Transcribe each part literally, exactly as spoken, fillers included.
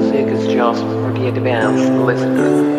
music is just for the advanced listener.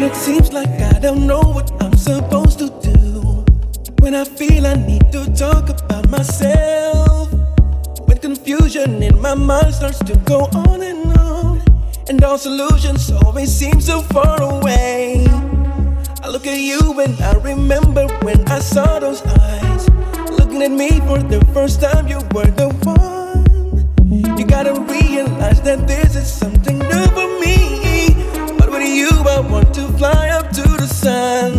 When it seems like I don't know what I'm supposed to do, when I feel I need to talk about myself, when confusion in my mind starts to go on and on, and all solutions always seem so far away. I look at you and I remember when I saw those eyes looking at me for the first time. You were the one. You gotta realize that this is something new for me, but with you I want to fly up to the sun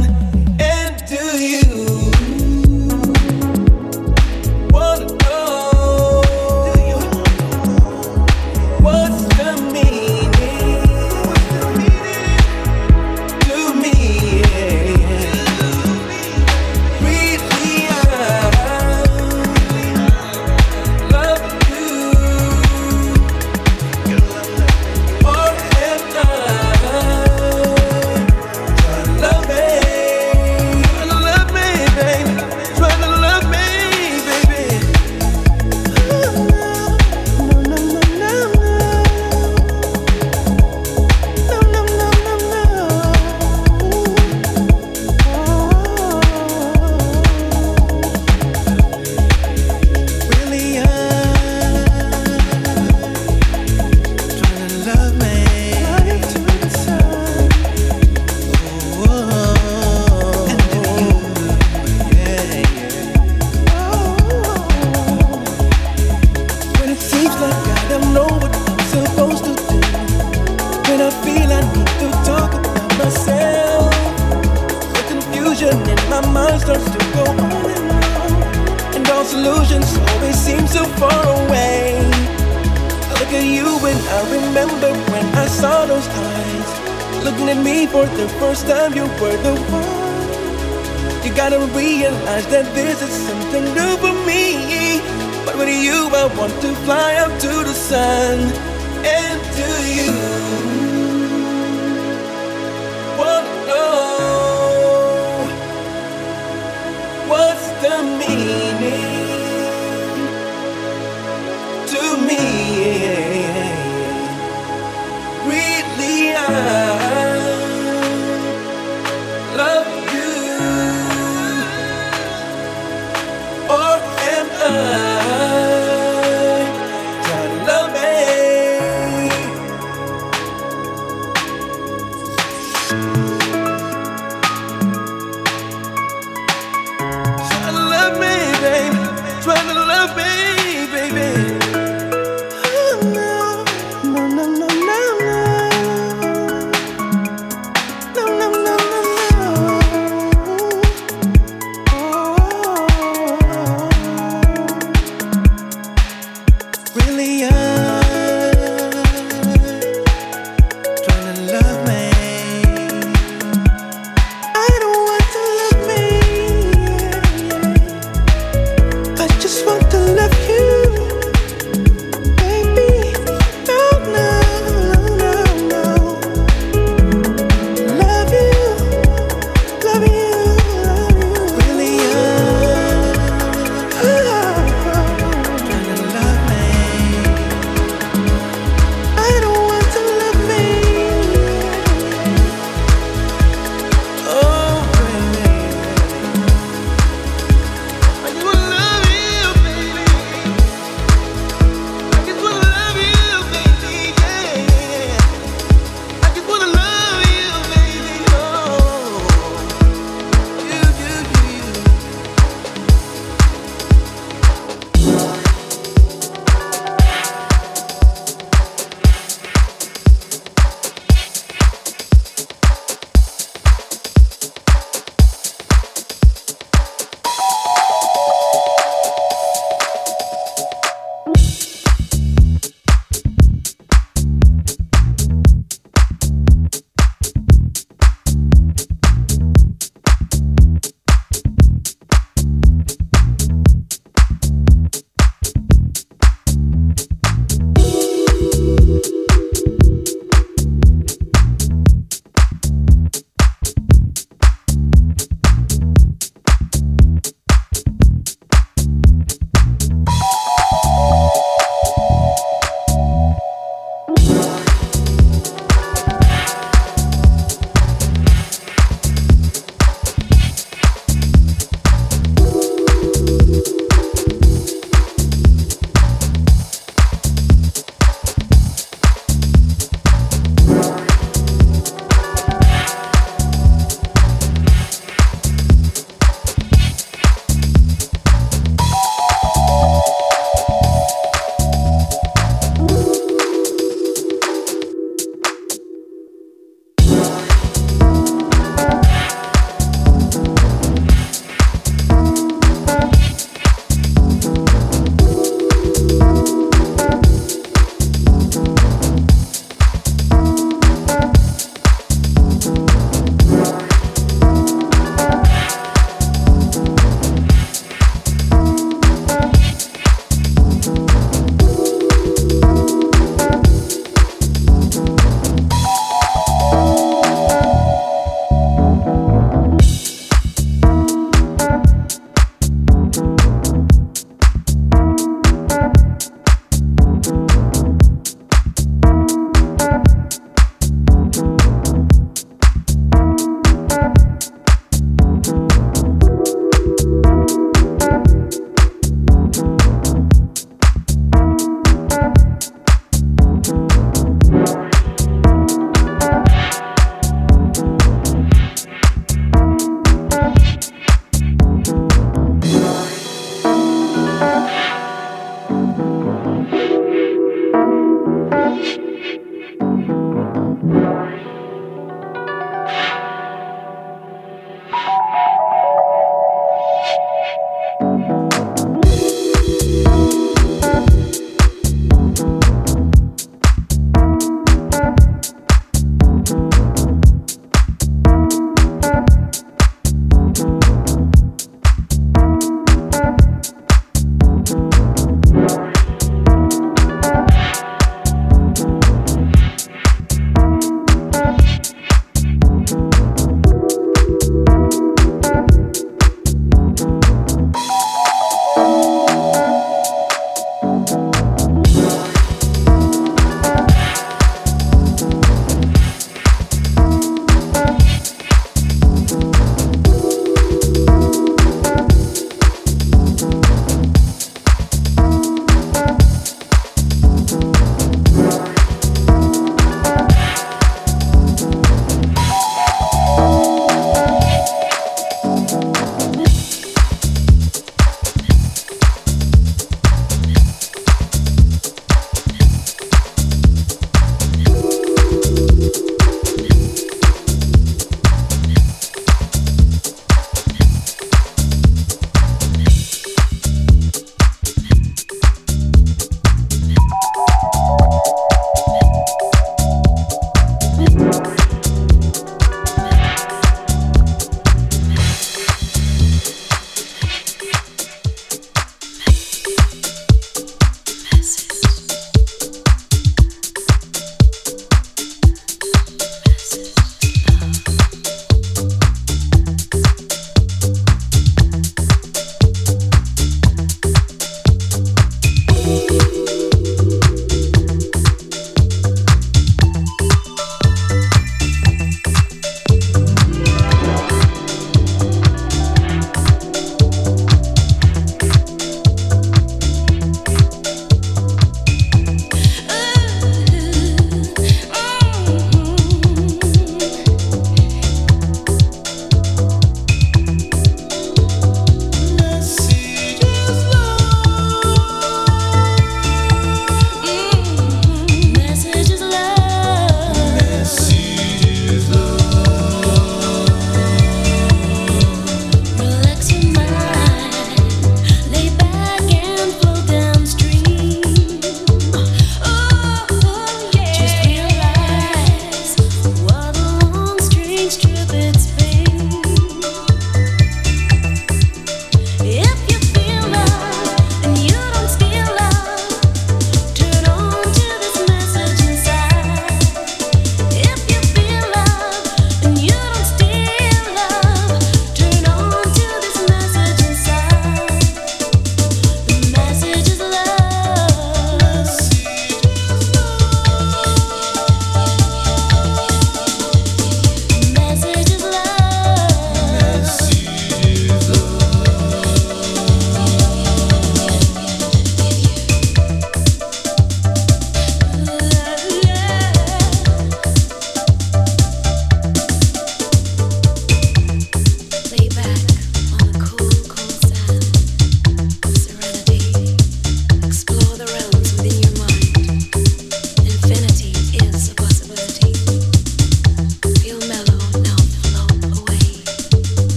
and do you. Trying to love me.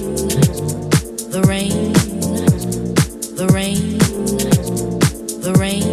The rain, the rain, the rain,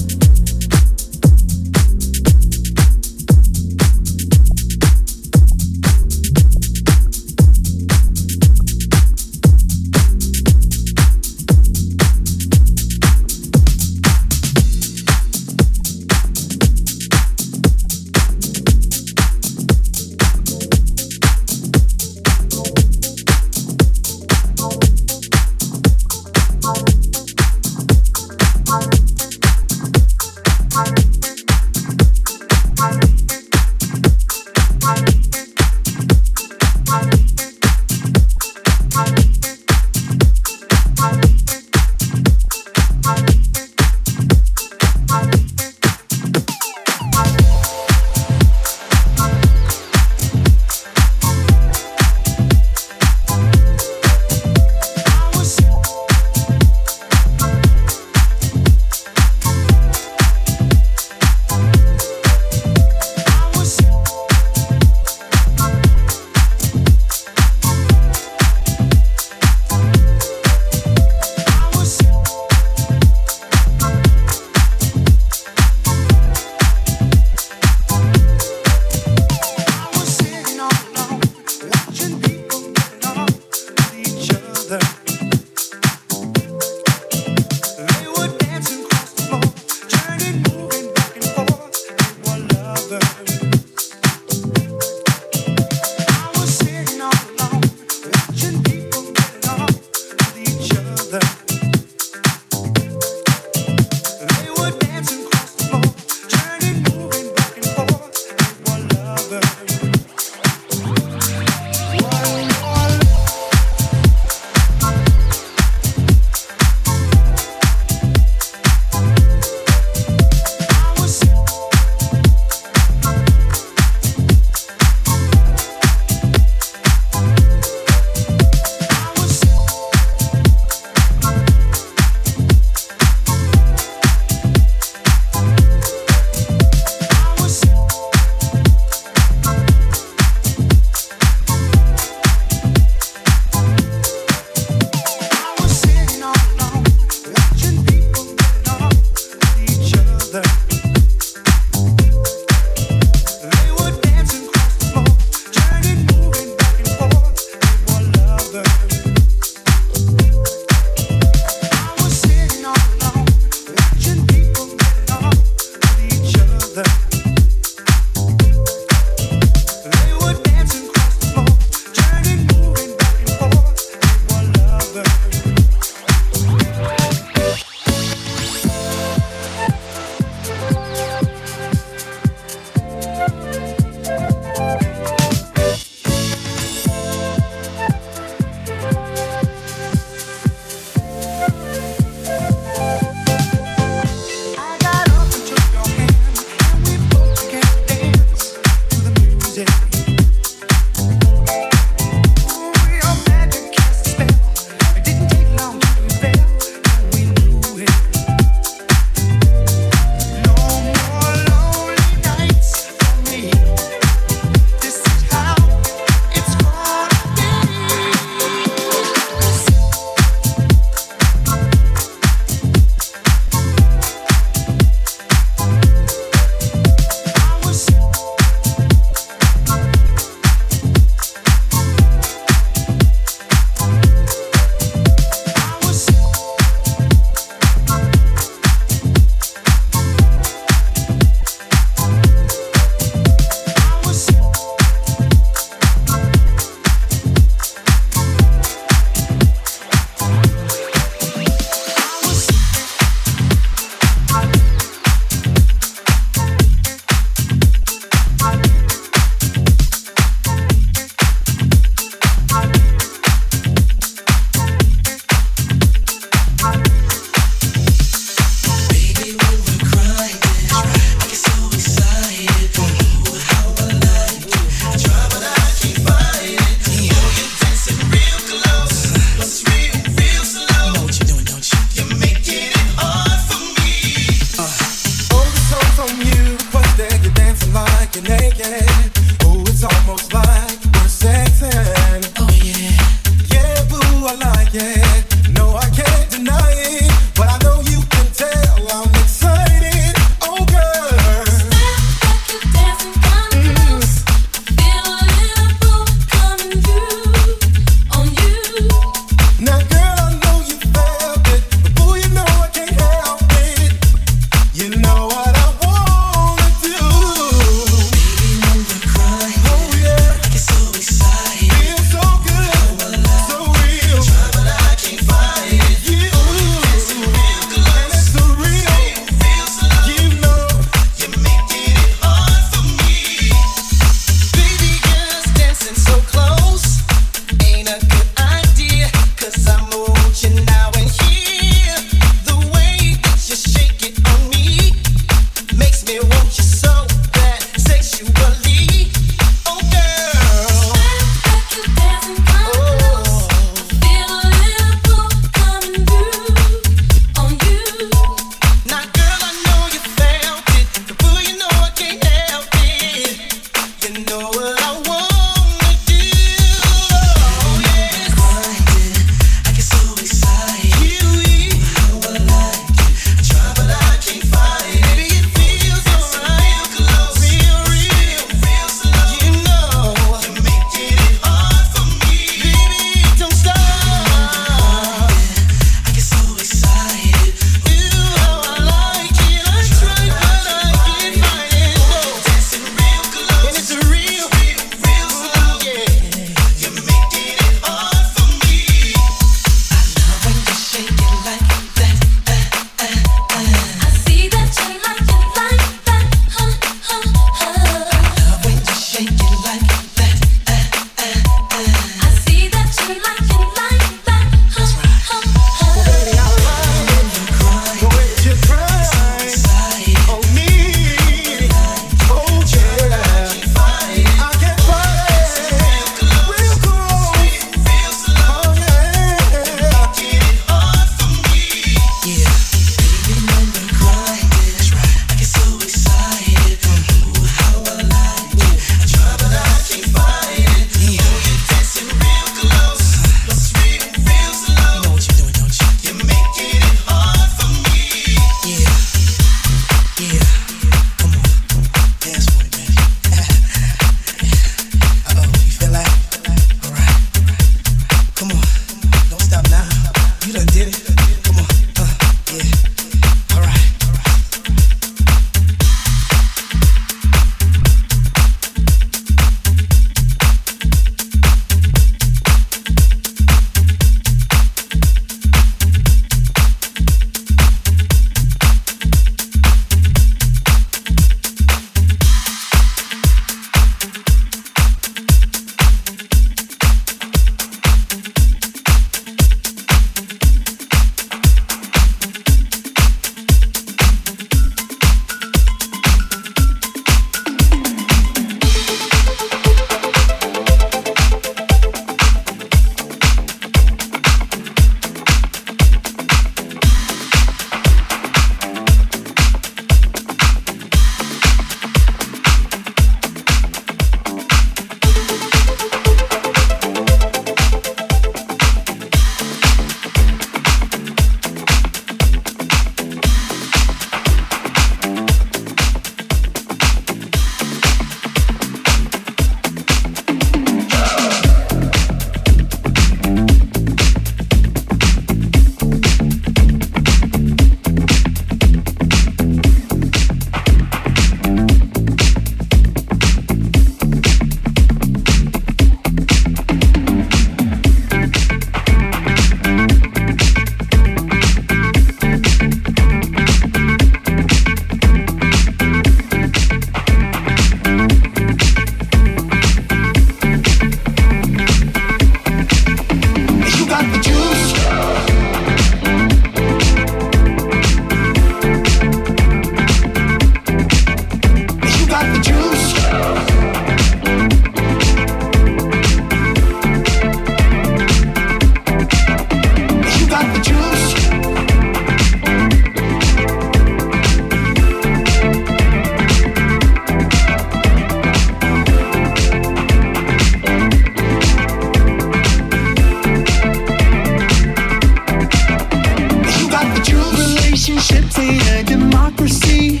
me.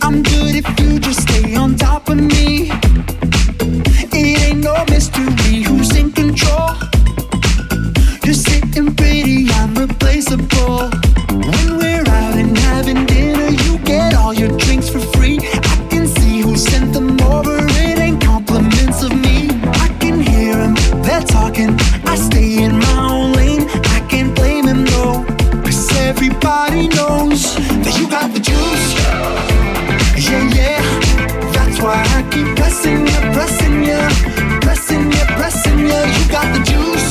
I'm good if you just stay on top of me. It ain't no mystery who's in control. You're sitting pretty, I'm replaceable. When we're out and having dinner, you get all your drinks for free. I can see who sent them over, it ain't compliments of me. I can hear them, they're talking, I stay in my own lane. I can't blame them though, cause everybody knows that you got the juice. Yeah, yeah, that's why I keep pressing you, pressing you, pressing you, pressing you. You got the juice.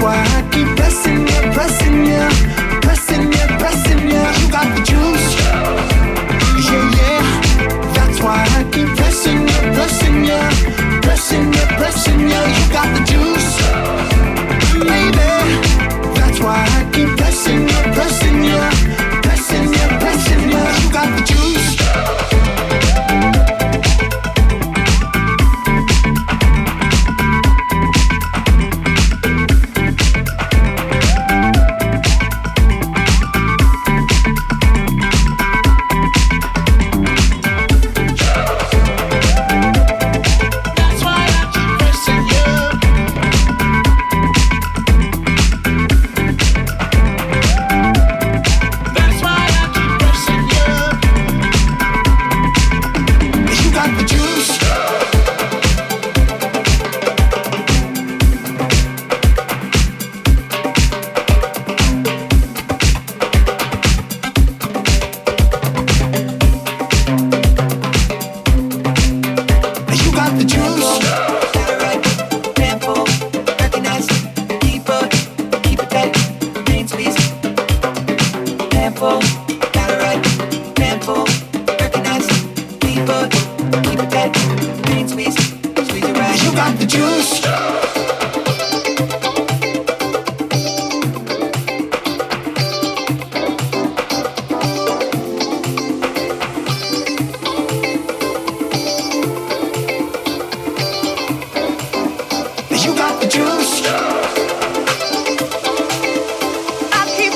Why I keep pressing you, pressing you, pressing you, pressing you. You got the juice, yeah, yeah. That's why I keep pressing you, pressing you, pressing you, pressing you. You got the juice, baby. That's why I keep pressing you, pressing you, pressing you, pressing you. You got the juice. I keep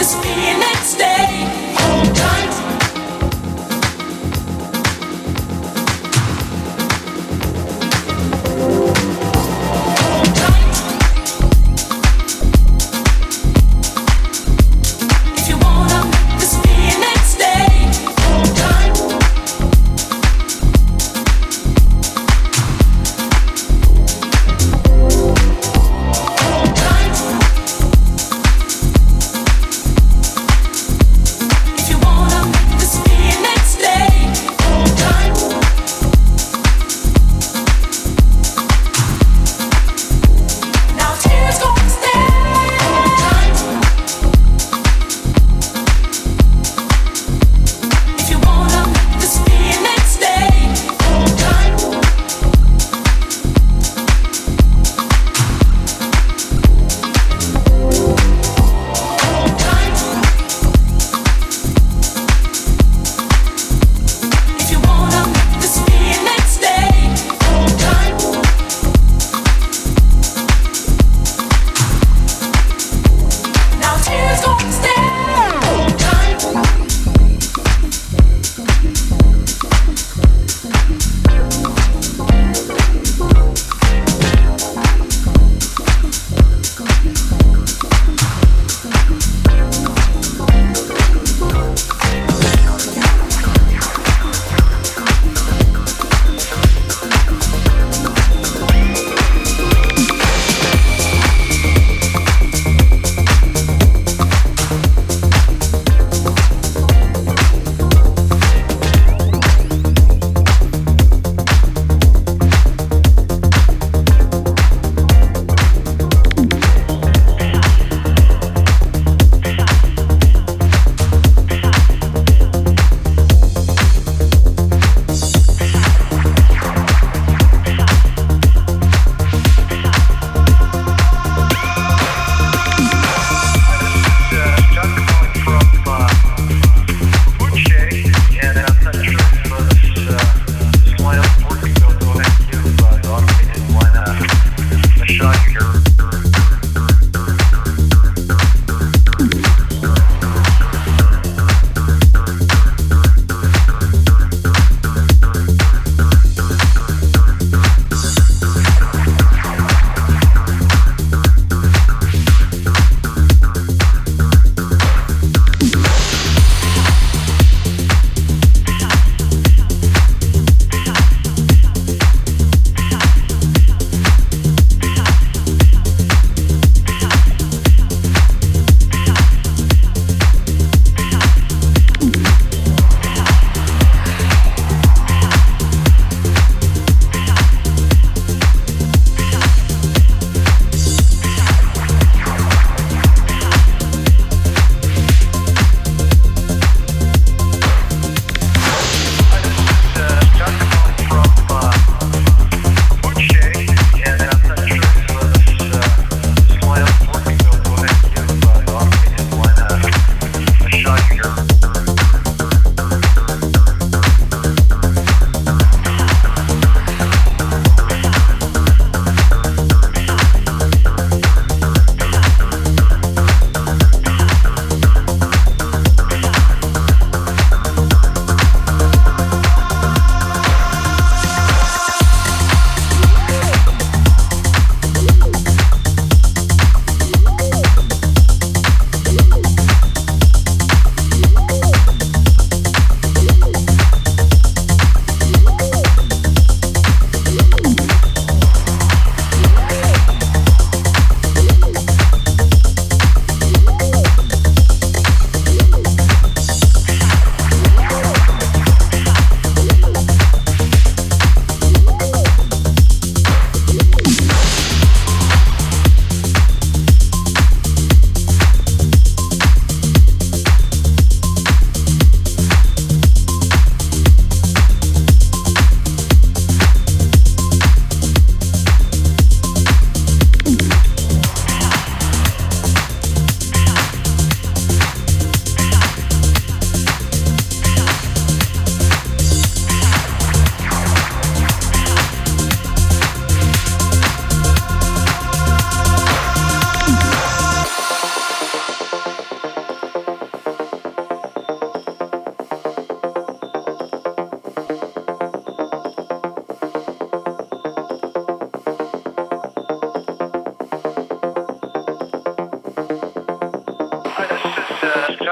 this Phoenix day. Hold tight.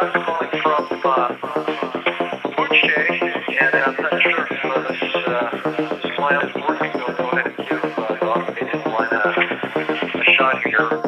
just calling from uh, Boucher, and I'm not sure if uh, this uh, this line is working. Go ahead and give uh, the automated line a, a shot here.